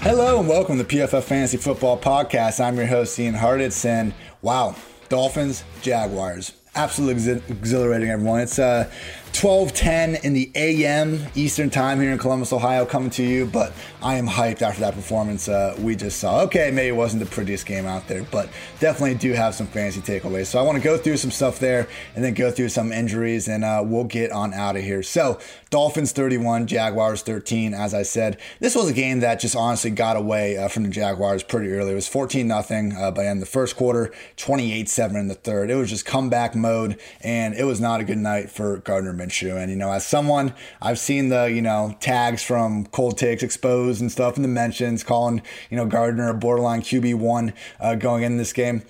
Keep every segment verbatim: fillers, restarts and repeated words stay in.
Hello and welcome to P F F Fantasy Football Podcast. I'm your host, Ian Harditz, and wow, Dolphins, Jaguars. Absolutely ex- exhilarating, everyone. It's uh, twelve ten in the a m Eastern time here in Columbus, Ohio, coming to you, but I am hyped after that performance uh, we just saw. Okay, maybe it wasn't the prettiest game out there, but definitely do have some fantasy takeaways. So I want to go through some stuff there and then go through some injuries, and uh, we'll get on out of here. So Dolphins thirty-one, Jaguars thirteen, as I said. This was a game that just honestly got away uh, from the Jaguars pretty early. It was fourteen nothing uh, by the end of the first quarter, twenty-eight seven in the third. It was just comeback mode, and it was not a good night for Gardner Minshew. And, you know, as someone, I've seen the, you know, tags from Cold Takes Exposed and stuff in the mentions calling, you know, Gardner a borderline Q B one uh, going in this game.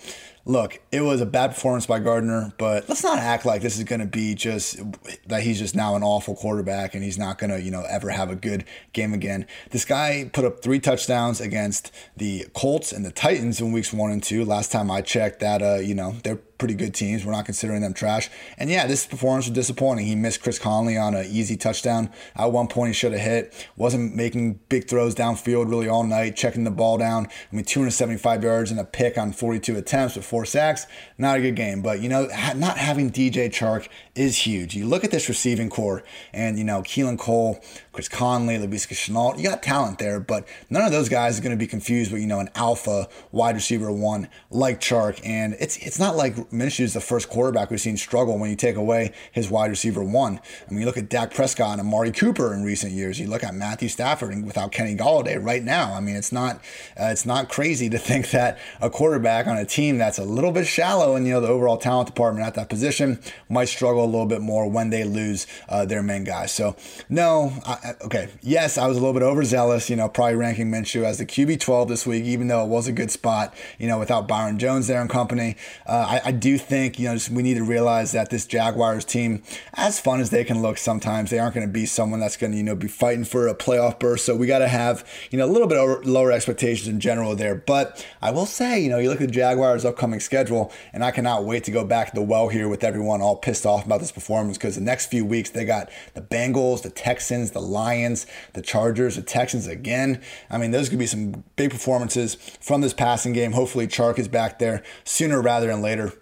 Look, it was a bad performance by Gardner, but let's not act like this is going to be just that he's just now an awful quarterback and he's not going to, you know, ever have a good game again. This guy put up three touchdowns against the Colts and the Titans in weeks one and two. Last time I checked that, uh, you know, they're pretty good teams. We're not considering them trash. And yeah, this performance was disappointing. He missed Chris Conley on an easy touchdown. At one point, he should have hit. Wasn't making big throws downfield really all night, checking the ball down. I mean, two hundred seventy-five yards and a pick on forty-two attempts with four sacks. Not a good game. But, you know, not having D J Chark is huge. You look at this receiving core and, you know, Keelan Cole, Chris Conley, Laviska Shenault, you got talent there, but none of those guys are going to be confused with, you know, an alpha wide receiver one like Chark. And it's it's not like Minshew is the first quarterback we've seen struggle when you take away his wide receiver one. I mean, you look at Dak Prescott and Amari Cooper in recent years. You look at Matthew Stafford and without Kenny Golladay right now. I mean, it's not uh, it's not crazy to think that a quarterback on a team that's a little bit shallow in, you know, the overall talent department at that position might struggle a little bit more when they lose uh, their main guys. So no, I, okay, yes, I was a little bit overzealous, you know, probably ranking Minshew as the Q B twelve this week, even though it was a good spot, you know, without Byron Jones there and company. Uh, I, I I do think, you know, just, we need to realize that this Jaguars team, as fun as they can look sometimes, they aren't going to be someone that's going to, you know, be fighting for a playoff berth. So we got to have, you know, a little bit over, lower expectations in general there. But I will say, you know, you look at the Jaguars' upcoming schedule, and I cannot wait to go back to the well here with everyone all pissed off about this performance, because the next few weeks they got the Bengals, the Texans, the Lions, the Chargers, the Texans again. I mean, those could be some big performances from this passing game. Hopefully Chark is back there sooner rather than later.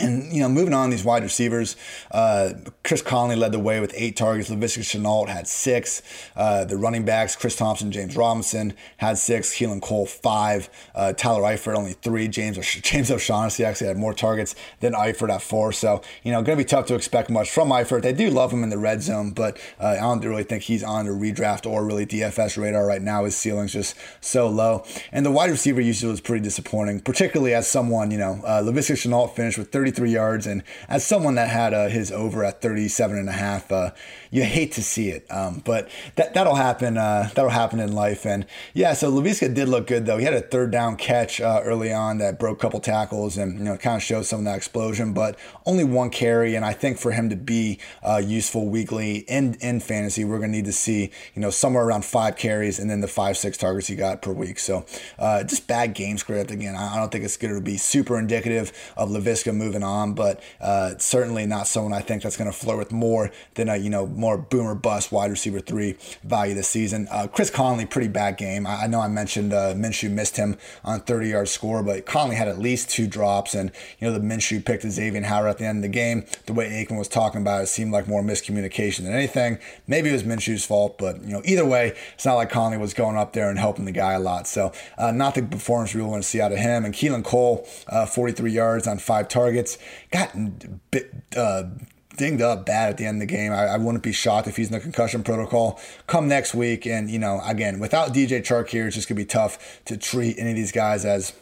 And, you know, moving on, these wide receivers, uh, Chris Conley led the way with eight targets. Laviska Shenault had six. Uh, the running backs, Chris Thompson, James Robinson had six. Keelan Cole, five. Uh, Tyler Eifert, only three. James James O'Shaughnessy actually had more targets than Eifert at four. So, you know, going to be tough to expect much from Eifert. They do love him in the red zone, but uh, I don't really think he's on the redraft or really D F S radar right now. His ceiling's just so low. And the wide receiver usage was pretty disappointing, particularly as someone, you know, uh, Laviska Shenault finished with thirty-three yards, and as someone that had uh, his over at thirty-seven and a half, uh, you hate to see it, um, but that, that'll happen uh, that'll happen in life. And yeah, so Laviska did look good though. He had a third down catch uh, early on that broke a couple tackles and, you know, kind of showed some of that explosion, but only one carry. And I think for him to be uh, useful weekly in, in fantasy, we're going to need to see, you know, somewhere around five carries and then the five, six targets he got per week. So uh, just bad game script. Again, I, I don't think it's going to be super indicative of Laviska moving on, but uh, certainly not someone I think that's going to flirt with more than a, you know, more boomer bust wide receiver three value this season. Uh, Chris Conley, pretty bad game. I, I know I mentioned uh, Minshew missed him on thirty yard score, but Conley had at least two drops, and, you know, the Minshew pick to Xavier Howard at the end of the game, the way Aikman was talking about it, it seemed like more miscommunication than anything. Maybe it was Minshew's fault, but, you know, either way, it's not like Conley was going up there and helping the guy a lot. So uh, not the performance we really want to see out of him. And Keelan Cole, uh, forty-three yards on five targets. Got bit, uh dinged up bad at the end of the game. I, I wouldn't be shocked if he's in the concussion protocol come next week. And, you know, again, without D J Chark here, it's just going to be tough to treat any of these guys as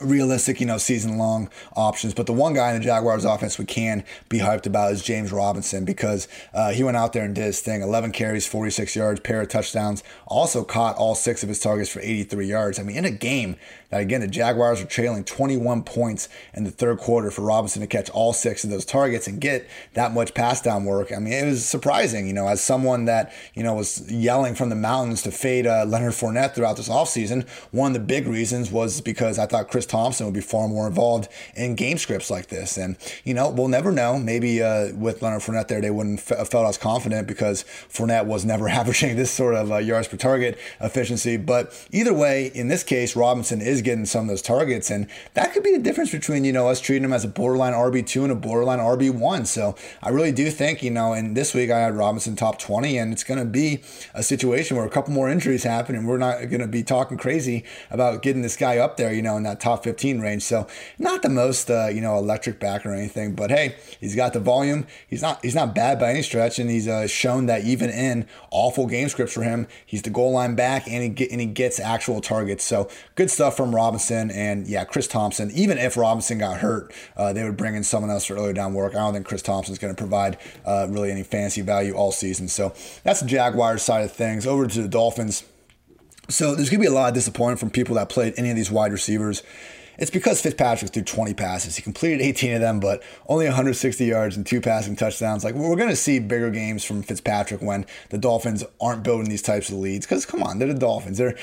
realistic, you know, season-long options. But the one guy in the Jaguars offense we can be hyped about is James Robinson, because uh, he went out there and did his thing. eleven carries, forty-six yards, pair of touchdowns. Also caught all six of his targets for eighty-three yards. I mean, in a game that, again, the Jaguars are trailing twenty-one points in the third quarter, for Robinson to catch all six of those targets and get that much pass-down work, I mean, it was surprising, you know, as someone that, you know, was yelling from the mountains to fade uh, Leonard Fournette throughout this offseason. One of the big reasons was because I thought Chris Thompson would be far more involved in game scripts like this. And, you know, we'll never know. Maybe uh, with Leonard Fournette there, they wouldn't have felt as confident, because Fournette was never averaging this sort of uh, yards per target efficiency. But either way, in this case, Robinson is getting some of those targets, and that could be the difference between, you know, us treating him as a borderline R B two and a borderline R B one. So I really do think, you know, and this week I had Robinson top twenty, and it's going to be a situation where a couple more injuries happen and we're not going to be talking crazy about getting this guy up there, you know, in that top fifteen range. So not the most uh, you know, electric back or anything, but hey, he's got the volume. He's not he's not bad by any stretch, and he's uh, shown that even in awful game scripts for him, he's the goal line back, and he get, and he gets actual targets. So good stuff from Robinson. And yeah, Chris Thompson, even if Robinson got hurt, uh, they would bring in someone else for earlier down work. I don't think Chris Thompson's going to provide uh, really any fancy value all season. So that's the Jaguars side of things. Over to the Dolphins. So there's going to be a lot of disappointment from people that played any of these wide receivers. It's because Fitzpatrick threw twenty passes. He completed eighteen of them, but only one hundred sixty yards and two passing touchdowns. Like, we're going to see bigger games from Fitzpatrick when the Dolphins aren't building these types of leads. Because, come on, they're the Dolphins. They're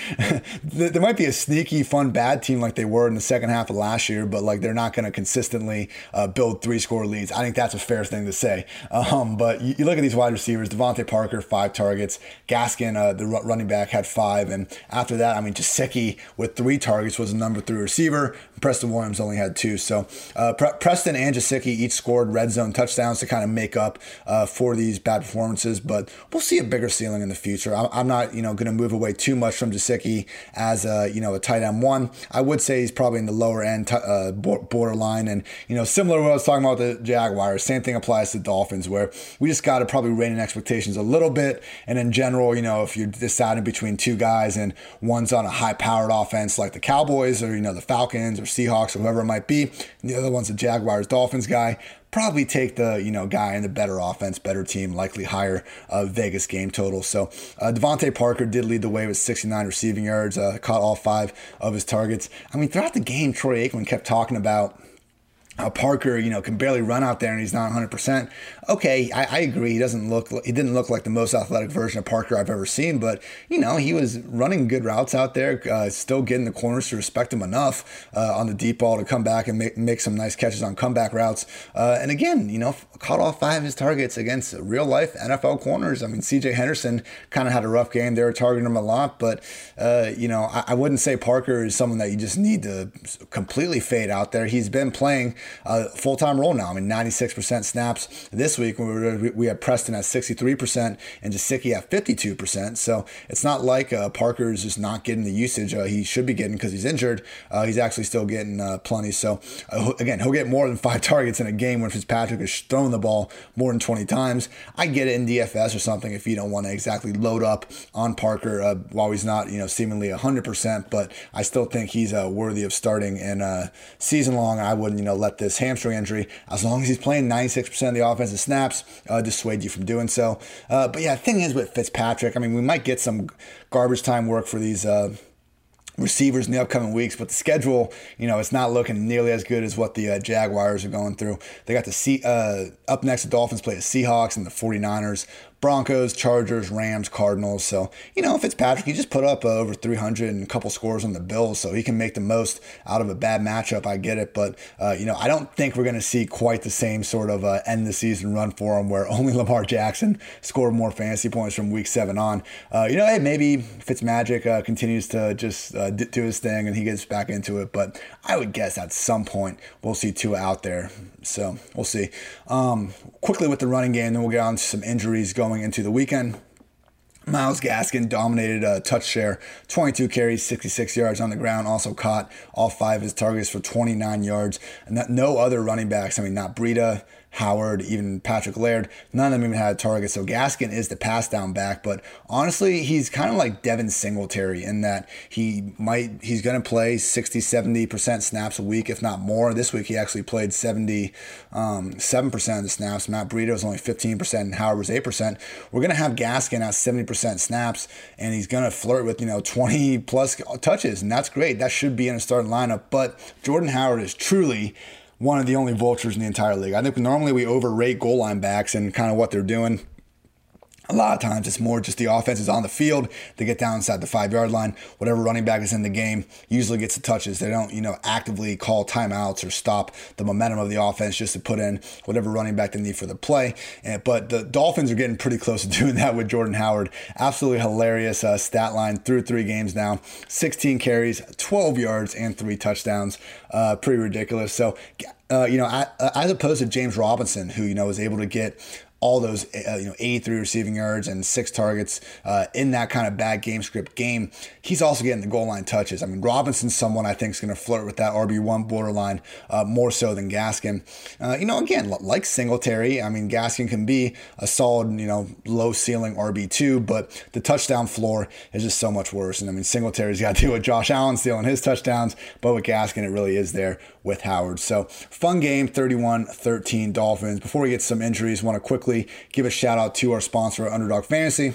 they might be a sneaky, fun, bad team like they were in the second half of last year, but, like, they're not going to consistently uh, build three-score leads. I think that's a fair thing to say. Um, but you, you look at these wide receivers. Devontae Parker, five targets. Gaskin, uh, the running back, had five. And after that, I mean, Gesicki with three targets was the number three receiver. Preston Williams only had two. So uh, Pre- Preston and Gesicki each scored red zone touchdowns to kind of make up uh, for these bad performances. But we'll see a bigger ceiling in the future. I- I'm not, you know, going to move away too much from Gesicki as a, you know, a tight end one. I would say he's probably in the lower end, t- uh, borderline. And, you know, similar to what I was talking about with the Jaguars, same thing applies to the Dolphins, where we just got to probably rein in expectations a little bit. And in general, you know, if you're deciding between two guys and one's on a high powered offense like the Cowboys or, you know, the Falcons or Seahawks or whoever it might be, and the other one's a Jaguars Dolphins guy, probably take the, you know, guy in the better offense, better team, likely higher uh, Vegas game total. So uh, Devontae Parker did lead the way with sixty-nine receiving yards, uh, caught all five of his targets. I mean, throughout the game, Troy Aikman kept talking about Uh, Parker, you know, can barely run out there and he's not one hundred percent. Okay, I, I agree. He doesn't look, he didn't look like the most athletic version of Parker I've ever seen, but, you know, he was running good routes out there, uh, still getting the corners to respect him enough uh, on the deep ball to come back and make, make some nice catches on comeback routes. Uh, and again, you know, caught all five of his targets against real life N F L corners. I mean, C J Henderson kind of had a rough game. They were targeting him a lot, but, uh, you know, I, I wouldn't say Parker is someone that you just need to completely fade out there. He's been playing Uh, full-time role now. I mean, ninety-six percent snaps this week. We, were, we had Preston at sixty-three percent and Gesicki at fifty-two percent. So it's not like uh, Parker is just not getting the usage uh, he should be getting because he's injured. Uh, he's actually still getting uh, plenty. So uh, again, he'll get more than five targets in a game when Fitzpatrick is throwing the ball more than twenty times. I get it in D F S or something if you don't want to exactly load up on Parker uh, while he's not, you know, seemingly one hundred percent. But I still think he's uh, worthy of starting. And uh, season-long, I wouldn't, you know, let this hamstring injury, as long as he's playing ninety-six percent of the offensive snaps, uh, dissuade you from doing so. Uh, but yeah, the thing is with Fitzpatrick, I mean, we might get some garbage time work for these uh, receivers in the upcoming weeks, but the schedule, you know, it's not looking nearly as good as what the uh, Jaguars are going through. They got the C- uh, up next, the Dolphins play the Seahawks and the 49ers. Broncos, Chargers, Rams, Cardinals. So, you know, Fitzpatrick, he just put up uh, over three hundred and a couple scores on the Bills, so he can make the most out of a bad matchup. I get it. But, uh, you know, I don't think we're going to see quite the same sort of uh, end the season run for him where only Lamar Jackson scored more fantasy points from week seven on. Uh, you know, hey, maybe Fitzmagic uh, continues to just uh, do his thing and he gets back into it. But I would guess at some point we'll see Tua out there. So we'll see. Um, quickly with the running game, then we'll get on to some injuries going Going into the weekend. Miles Gaskin dominated a touch share, twenty-two carries, sixty-six yards on the ground, also caught all five of his targets for twenty-nine yards. And no other running backs, I mean, not Breida, Howard, even Patrick Laird. None of them even had targets. So Gaskin is the pass down back, but honestly, he's kind of like Devin Singletary in that he might, he's going to play sixty, seventy percent snaps a week, if not more. This week, he actually played seventy-seven percent um, of the snaps. Matt Breida was only fifteen percent and Howard was eight percent. We're going to have Gaskin at seventy percent snaps, and he's going to flirt with, you know, twenty plus touches, and that's great. That should be in a starting lineup, but Jordan Howard is truly one of the only vultures in the entire league. I think normally we overrate goal line backs and kind of what they're doing. A lot of times it's more just the offense is on the field. They get down inside the five-yard line. Whatever running back is in the game usually gets the touches. They don't, you know, actively call timeouts or stop the momentum of the offense just to put in whatever running back they need for the play. And, but the Dolphins are getting pretty close to doing that with Jordan Howard. Absolutely hilarious uh, stat line through three games now. sixteen carries, twelve yards, and three touchdowns. Uh, pretty ridiculous. So, uh, you know, I, as opposed to James Robinson, who, you know, was able to get all those, uh, you know, eighty-three receiving yards and six targets uh, in that kind of bad game script game. He's also getting the goal line touches. I mean, Robinson's someone I think is going to flirt with that R B one borderline uh, more so than Gaskin. Uh, you know, again, like Singletary, I mean, Gaskin can be a solid, you know, low ceiling R B two, but the touchdown floor is just so much worse. And I mean, Singletary's got to deal with Josh Allen stealing his touchdowns, but with Gaskin, it really is there with Howard. So fun game, thirty-one thirteen Dolphins. Before we get to some injuries, want to quickly give a shout out to our sponsor, Underdog Fantasy.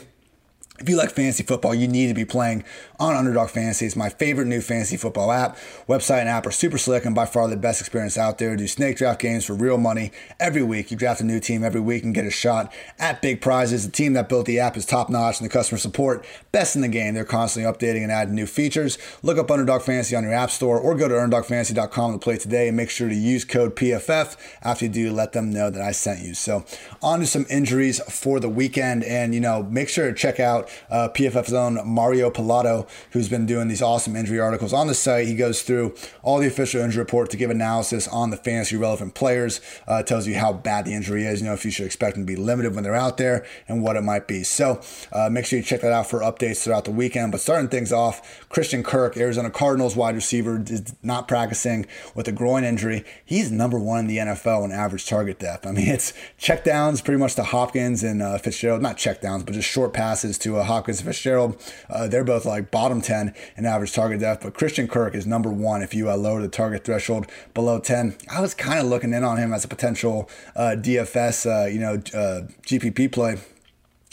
If you like fantasy football, you need to be playing on Underdog Fantasy. It's my favorite new fantasy football app. Website and app are super slick and by far the best experience out there. Do snake draft games for real money every week. You draft a new team every week and get a shot at big prizes. The team that built the app is top-notch, and the customer support, best in the game. They're constantly updating and adding new features. Look up Underdog Fantasy on your app store or go to underdog fantasy dot com to play today, and make sure to use code P F F. After you do, let them know that I sent you. So on to some injuries for the weekend, and, you know, make sure to check out Uh, P F F's own Mario Pilato, who's been doing these awesome injury articles on the site. He goes through all the official injury report to give analysis on the fantasy relevant players, uh, tells you how bad the injury is, you know, if you should expect them to be limited when they're out there and what it might be. So uh, make sure you check that out for updates throughout the weekend. But starting things off, Christian Kirk, Arizona Cardinals wide receiver, is not practicing with a groin injury. He's number one in the N F L in average target depth. I mean, it's checkdowns pretty much to Hopkins and uh, Fitzgerald, not checkdowns, but just short passes to Uh, Hopkins and Fitzgerald. Uh, they're both like bottom ten in average target depth, but Christian Kirk is number one if you uh, lower the target threshold below ten. I was kind of looking in on him as a potential uh, D F S, uh, you know, uh, G P P play,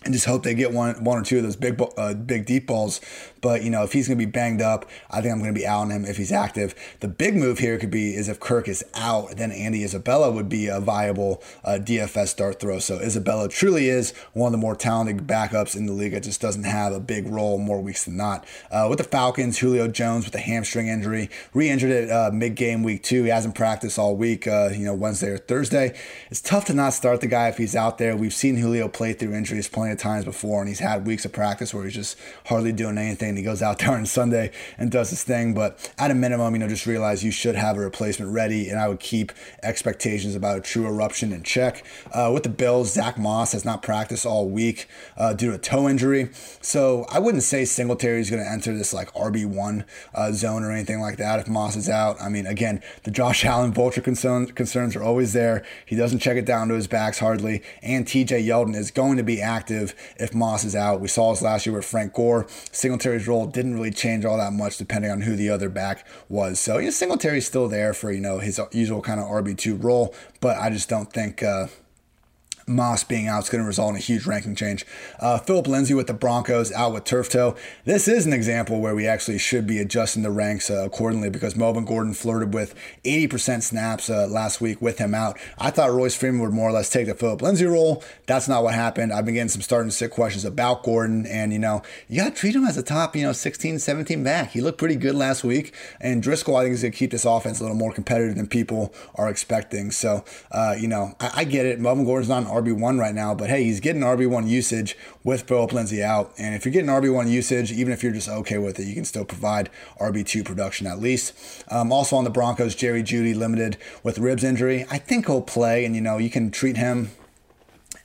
and just hope they get one one or two of those big uh, big deep balls. But, you know, if he's going to be banged up, I think I'm going to be out on him if he's active. The big move here could be is if Kirk is out, then Andy Isabella would be a viable uh, D F S dart throw. So Isabella truly is one of the more talented backups in the league. It just doesn't have a big role more weeks than not. Uh, with the Falcons, Julio Jones with a hamstring injury, re-injured it uh, mid-game week two. He hasn't practiced all week, uh, you know, Wednesday or Thursday. It's tough to not start the guy if he's out there. We've seen Julio play through injuries plenty of times before, and he's had weeks of practice where he's just hardly doing anything. And he goes out there on Sunday and does his thing. But at a minimum, you know, just realize you should have a replacement ready, and I would keep expectations about a true eruption in check. Uh, with the Bills, Zach Moss has not practiced all week uh, due to a toe injury. So I wouldn't say Singletary is going to enter this like R B one uh, zone or anything like that if Moss is out. I mean, again, the Josh Allen vulture concern, concerns are always there. He doesn't check it down to his backs hardly. And T J Yeldon is going to be active if Moss is out. We saw this last year with Frank Gore. Singletary role didn't really change all that much depending on who the other back was. So, you know, Singletary's still there for, you know, his usual kind of R B two role, but I just don't think uh, Moss being out is going to result in a huge ranking change. Uh, Philip Lindsay with the Broncos out with turf toe. This is an example where we actually should be adjusting the ranks uh, accordingly, because Melvin Gordon flirted with eighty percent snaps uh, last week with him out. I thought Royce Freeman would more or less take the Philip Lindsay role. That's not what happened. I've been getting some starting sit questions about Gordon, and, you know, you got to treat him as a top, you know, sixteen, seventeen back. He looked pretty good last week, and Driscoll, I think, is going to keep this offense a little more competitive than people are expecting. So, uh, you know, I, I get it. Melvin Gordon's not an R B one right now, but hey, he's getting R B one usage with Philip Lindsay out. And if you're getting R B one usage, even if you're just okay with it, you can still provide R B two production at least. Um, also on the Broncos, Jerry Jeudy limited with ribs injury. I think he'll play, and, you know, you can treat him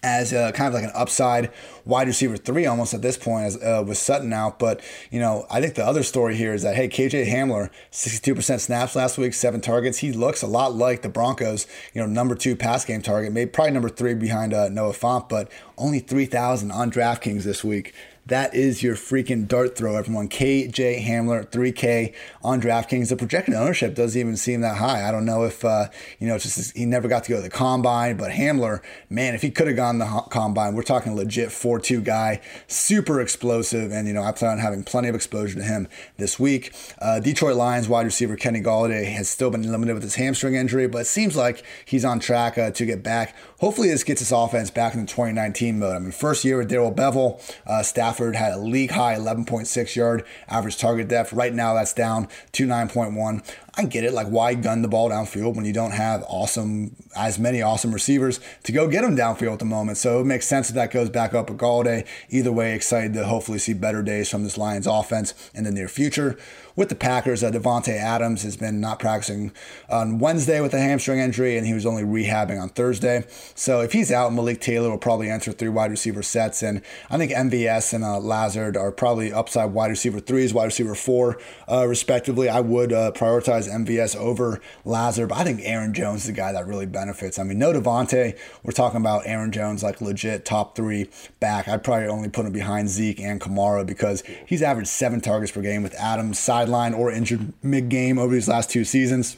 as a, kind of like an upside wide receiver three almost at this point as, uh, with Sutton out. But, you know, I think the other story here is that, hey, K J Hamler, sixty-two percent snaps last week, seven targets. He looks a lot like the Broncos, you know, number two pass game target, maybe probably number three behind uh, Noah Fant, but only three thousand on DraftKings this week. That is your freaking dart throw, everyone. K J Hamler, three K on DraftKings. The projected ownership doesn't even seem that high. I don't know if, uh, you know, it's just he never got to go to the combine, but Hamler, man, if he could have gone to the combine, we're talking legit four two guy, super explosive, and, you know, I plan on having plenty of exposure to him this week. Uh, Detroit Lions wide receiver Kenny Golladay has still been limited with his hamstring injury, but it seems like he's on track uh, to get back. Hopefully this gets his offense back in the twenty nineteen mode. I mean, first year with Darrell Bevell, uh, Stafford had a league-high eleven point six yard average target depth. Right now, that's down to nine point one. I get it. Like, why gun the ball downfield when you don't have awesome, as many awesome receivers to go get them downfield at the moment? So it makes sense that that goes back up with Golladay. Either way, excited to hopefully see better days from this Lions offense in the near future. With the Packers, uh, Devontae Adams has been not practicing on Wednesday with a hamstring injury, and he was only rehabbing on Thursday. So if he's out, Malik Taylor will probably enter three wide receiver sets, and I think M V S and uh, Lazard are probably upside wide receiver threes, wide receiver four, uh, respectively. I would uh, prioritize M V S over Lazard, but I think Aaron Jones is the guy that really benefits. I mean, no Devontae. We're talking about Aaron Jones, like legit top three back. I'd probably only put him behind Zeke and Kamara because he's averaged seven targets per game with Adams side line or injured mid-game over these last two seasons.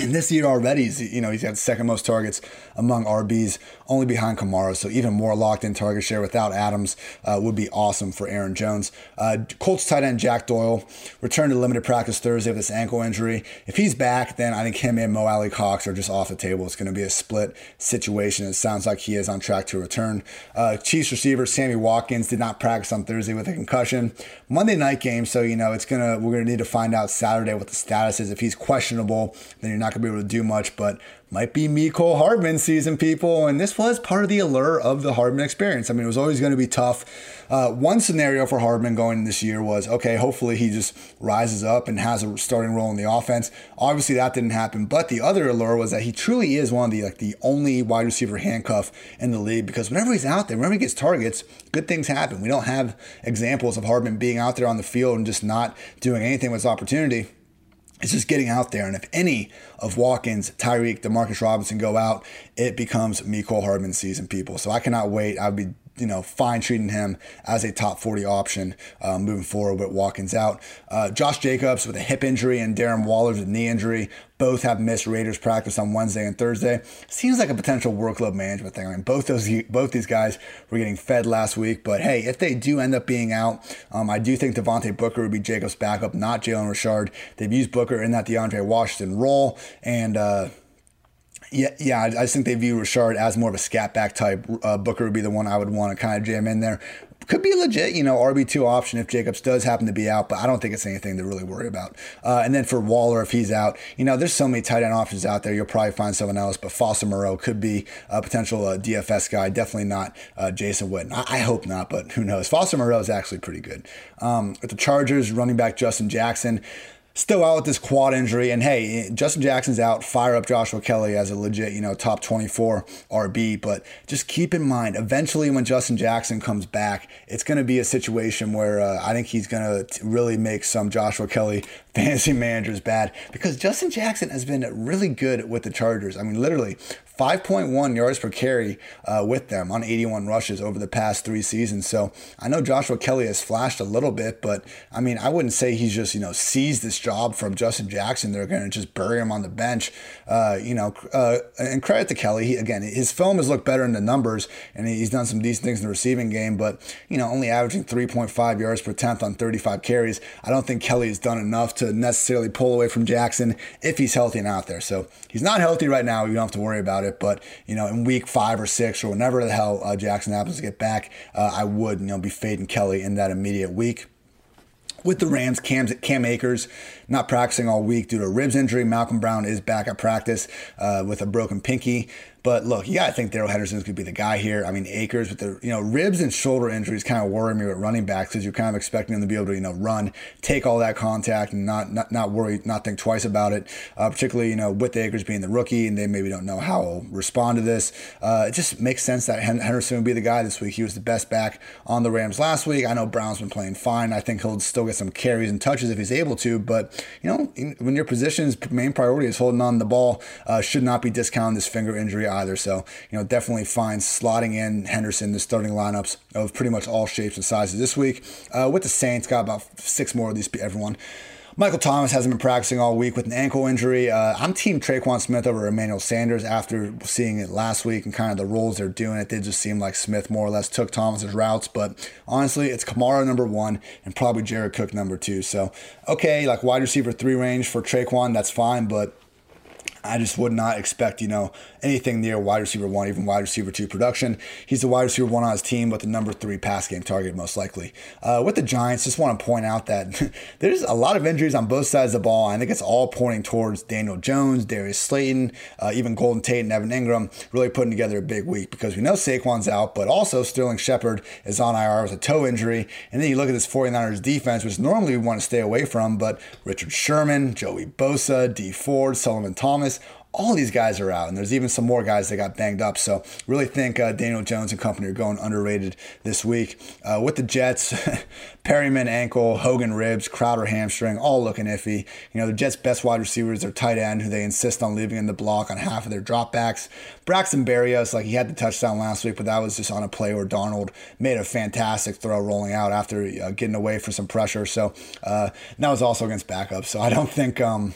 And this year already, he's, you know, he's had second most targets among R Bs, only behind Kamara. So even more locked-in target share without Adams uh, would be awesome for Aaron Jones. Uh, Colts tight end Jack Doyle returned to limited practice Thursday with this ankle injury. If he's back, then I think him and Mo Alley Cox are just off the table. It's going to be a split situation. It sounds like he is on track to return. Uh, Chiefs receiver Sammy Watkins did not practice on Thursday with a concussion. Monday night game, so you know it's gonna we're going to need to find out Saturday what the status is. If he's questionable, then you're not going to be able to do much, but might be Mecole Hardman season, people. And this was part of the allure of the Hardman experience. I mean, it was always going to be tough. Uh, one scenario for Hardman going this year was, okay, hopefully he just rises up and has a starting role in the offense. Obviously, that didn't happen. But the other allure was that he truly is one of the like the only wide receiver handcuff in the league because whenever he's out there, whenever he gets targets, good things happen. We don't have examples of Hardman being out there on the field and just not doing anything with his opportunity. It's just getting out there. And if any of Watkins, Tyreek, Demarcus Robinson go out, it becomes Mecole Hardman season, people. So I cannot wait. I'd be, you know, fine treating him as a top forty option uh, moving forward with Watkins out. Uh, Josh Jacobs with a hip injury and Darren Waller with a knee injury. Both have missed Raiders practice on Wednesday and Thursday. Seems like a potential workload management thing. I mean, both those both these guys were getting fed last week. But, hey, if they do end up being out, um, I do think Devontae Booker would be Jacobs' backup, not Jalen Richard. They've used Booker in that DeAndre Washington role. And, uh, yeah, yeah, I, I just think they view Richard as more of a scat-back type. Uh, Booker would be the one I would want to kind of jam in there. Could be a legit, you know, R B two option if Jacobs does happen to be out, but I don't think it's anything to really worry about. Uh, and then for Waller, if he's out, you know, there's so many tight end options out there. You'll probably find someone else, but Foster Moreau could be a potential uh, D F S guy. Definitely not uh, Jason Witten. I-, I hope not, but who knows? Foster Moreau is actually pretty good. Um, with the Chargers, running back Justin Jackson, still out with this quad injury. And hey, Justin Jackson's out. Fire up Joshua Kelly as a legit, you know, top twenty-four R B. But just keep in mind, eventually when Justin Jackson comes back, it's going to be a situation where uh, I think he's going to really make some Joshua Kelly fantasy managers bad because Justin Jackson has been really good with the Chargers. I mean, literally five point one yards per carry uh, with them on eighty-one rushes over the past three seasons. So I know Joshua Kelly has flashed a little bit, but I mean, I wouldn't say he's just, you know, seized this job from Justin Jackson. They're going to just bury him on the bench, uh, you know, uh, and credit to Kelly. He, again, his film has looked better in the numbers and he's done some decent things in the receiving game, but, you know, only averaging three point five yards per attempt on thirty-five carries. I don't think Kelly has done enough to necessarily pull away from Jackson if he's healthy and out there. So he's not healthy right now. You don't have to worry about it. But, you know, in week five or six or whenever the hell uh, Jackson happens to get back, uh, I would, you know, be fading Kelly in that immediate week. With the Rams, Cam, Cam Akers not practicing all week due to a ribs injury. Malcolm Brown is back at practice uh, with a broken pinky. But look, you got to think Daryl Henderson's going to be the guy here. I mean, Akers with the, you know, ribs and shoulder injuries kind of worry me with running backs because you're kind of expecting them to be able to, you know, run, take all that contact and not not, not worry, not think twice about it, uh, particularly, you know, with Akers being the rookie and they maybe don't know how he'll respond to this. Uh, it just makes sense that Henderson will be the guy this week. He was the best back on the Rams last week. I know Brown's been playing fine. I think he'll still get some carries and touches if he's able to, but, you know, in, when your position's main priority is holding on to the ball, uh, should not be discounting this finger injury either. So, you know, definitely fine slotting in Henderson, the starting lineups of pretty much all shapes and sizes this week. Uh, with the Saints, got about six more of these, everyone. Michael Thomas hasn't been practicing all week with an ankle injury. Uh, I'm team Traquan Smith over Emmanuel Sanders after seeing it last week and kind of the roles they're doing. It did just seem like Smith more or less took Thomas's routes, but honestly, it's Kamara number one and probably Jared Cook number two. So, okay, like wide receiver three range for Traquan, that's fine, but I just would not expect, you know, anything near wide receiver one, even wide receiver two production. He's the wide receiver one on his team, but the number three pass game target most likely. Uh, with the Giants, just want to point out that there's a lot of injuries on both sides of the ball. I think it's all pointing towards Daniel Jones, Darius Slayton, uh, even Golden Tate and Evan Ingram really putting together a big week because we know Saquon's out, but also Sterling Shepard is on I R with a toe injury. And then you look at this 49ers defense, which normally we want to stay away from, but Richard Sherman, Joey Bosa, Dee Ford, Solomon Thomas, all these guys are out, and there's even some more guys that got banged up. So really think uh, Daniel Jones and company are going underrated this week. Uh, with the Jets, Perryman ankle, Hogan ribs, Crowder hamstring, all looking iffy. You know, the Jets' best wide receivers are tight end, who they insist on leaving in the block on half of their dropbacks. Braxton Berrios, like he had the touchdown last week, but that was just on a play where Darnold made a fantastic throw rolling out after uh, getting away for some pressure. So uh, that was also against backups. So I don't think... Um,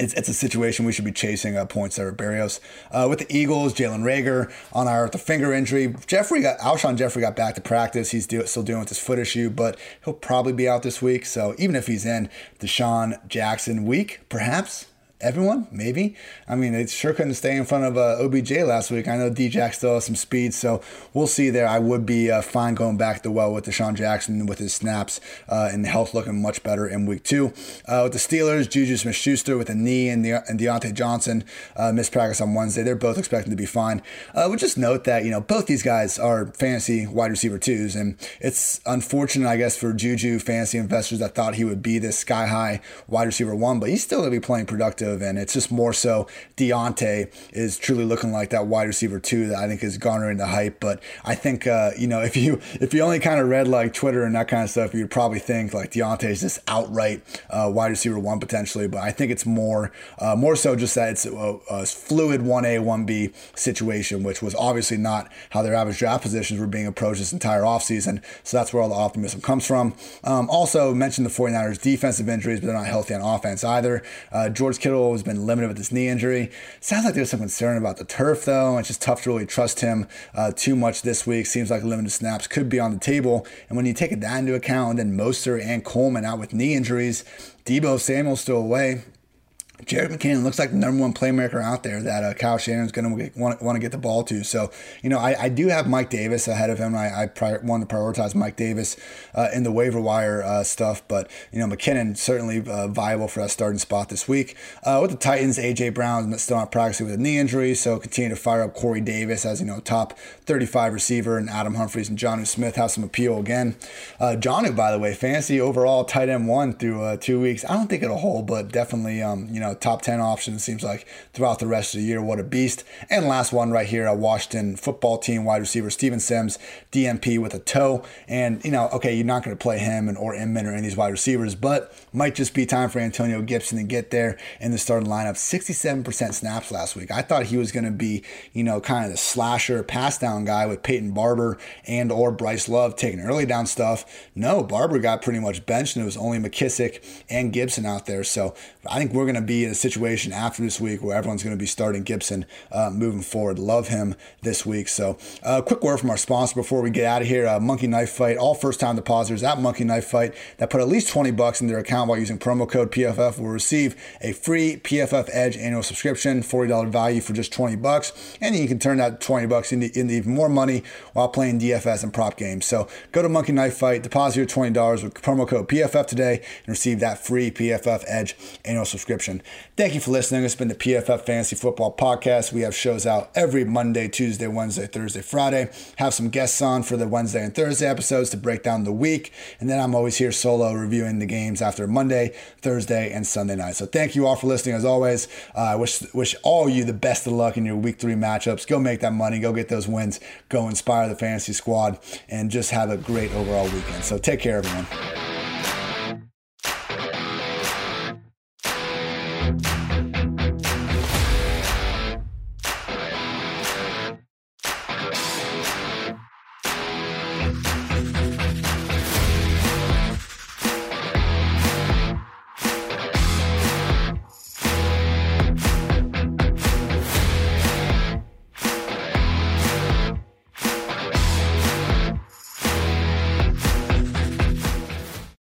It's, it's a situation we should be chasing uh, points there at Berrios. Uh, with the Eagles, Jalen Reagor on our with a finger injury. Jeffrey got, Alshon Jeffrey got back to practice. He's do, still dealing with his foot issue, but he'll probably be out this week. So even if he's in, Deshaun Jackson week, perhaps? Everyone? Maybe? I mean, they sure couldn't stay in front of uh, O B J last week. I know D-Jack still has some speed, so we'll see there. I would be uh, fine going back to the well with Deshaun Jackson with his snaps uh, and health looking much better in week two. Uh, with the Steelers, Juju Smith-Schuster with a knee and, De- and Deontay Johnson uh, missed practice on Wednesday. They're both expected to be fine. I uh, would just note that, you know, both these guys are fantasy wide receiver twos, and it's unfortunate, I guess, for Juju fantasy investors that thought he would be this sky-high wide receiver one, but he's still going to be playing productive. And it's just more so Deontay is truly looking like that wide receiver too that I think is garnering the hype. But I think, uh, you know, if you if you only kind of read like Twitter and that kind of stuff, you'd probably think like Deontay is this outright uh, wide receiver one potentially. But I think it's more uh, more so just that it's a, a fluid one A, one B situation, which was obviously not how their average draft positions were being approached this entire offseason. So that's where all the optimism comes from. Um, also mentioned the 49ers defensive injuries, but they're not healthy on offense either. Uh, George Kittle has been limited with this knee injury. Sounds like there's some concern about the turf, though. It's just tough to really trust him uh, too much this week. Seems like limited snaps could be on the table. And when you take that into account, then Mostert and Coleman out with knee injuries, Deebo Samuel still away. Jared McKinnon looks like the number one playmaker out there that uh, Kyle Shannon's going to want to get the ball to. So, you know, I, I do have Mike Davis ahead of him. I, I prior, wanted to prioritize Mike Davis uh, in the waiver wire uh, stuff. But, you know, McKinnon certainly uh, viable for that starting spot this week. Uh, with the Titans, A J. Brown's still not practicing with a knee injury. So continue to fire up Corey Davis as, you know, top thirty-five receiver. And Adam Humphries and Jonnu Smith have some appeal again. Uh, Jonnu, by the way, fantasy overall tight end one through uh, two weeks. I don't think it'll hold, but definitely, um, you know, Know, top ten option, it seems like, throughout the rest of the year. What a beast. And last one right here, a Washington football team wide receiver, Steven Sims, D N P with a toe. And, you know, okay, you're not going to play him and or Inman or any of these wide receivers, but might just be time for Antonio Gibson to get there in the starting lineup. sixty-seven percent snaps last week. I thought he was going to be, you know, kind of the slasher pass down guy with Peyton Barber and or Bryce Love taking early down stuff. No, Barber got pretty much benched, and it was only McKissick and Gibson out there. So I think we're going to be in a situation after this week where everyone's going to be starting Gibson uh, moving forward. Love him this week. So a uh, quick word from our sponsor before we get out of here. Uh, Monkey Knife Fight, all first-time depositors at Monkey Knife Fight that put at least twenty bucks in their account while using promo code P F F will receive a free P F F Edge annual subscription, forty dollars value for just twenty bucks, and you can turn that twenty bucks into, into even more money while playing D F S and prop games. So go to Monkey Knife Fight, deposit your twenty dollars with promo code P F F today, and receive that free P F F Edge annual subscription. Thank you for listening. It's been the P F F Fantasy Football Podcast. We have shows out every Monday, Tuesday, Wednesday, Thursday, Friday. Have some guests on for the Wednesday and Thursday episodes to break down the week. And then I'm always here solo reviewing the games after Monday, Thursday, and Sunday night. So thank you all for listening. As always, I uh, wish, wish all you the best of luck in your week three matchups. Go make that money. Go get those wins. Go inspire the fantasy squad. And just have a great overall weekend. So take care, everyone.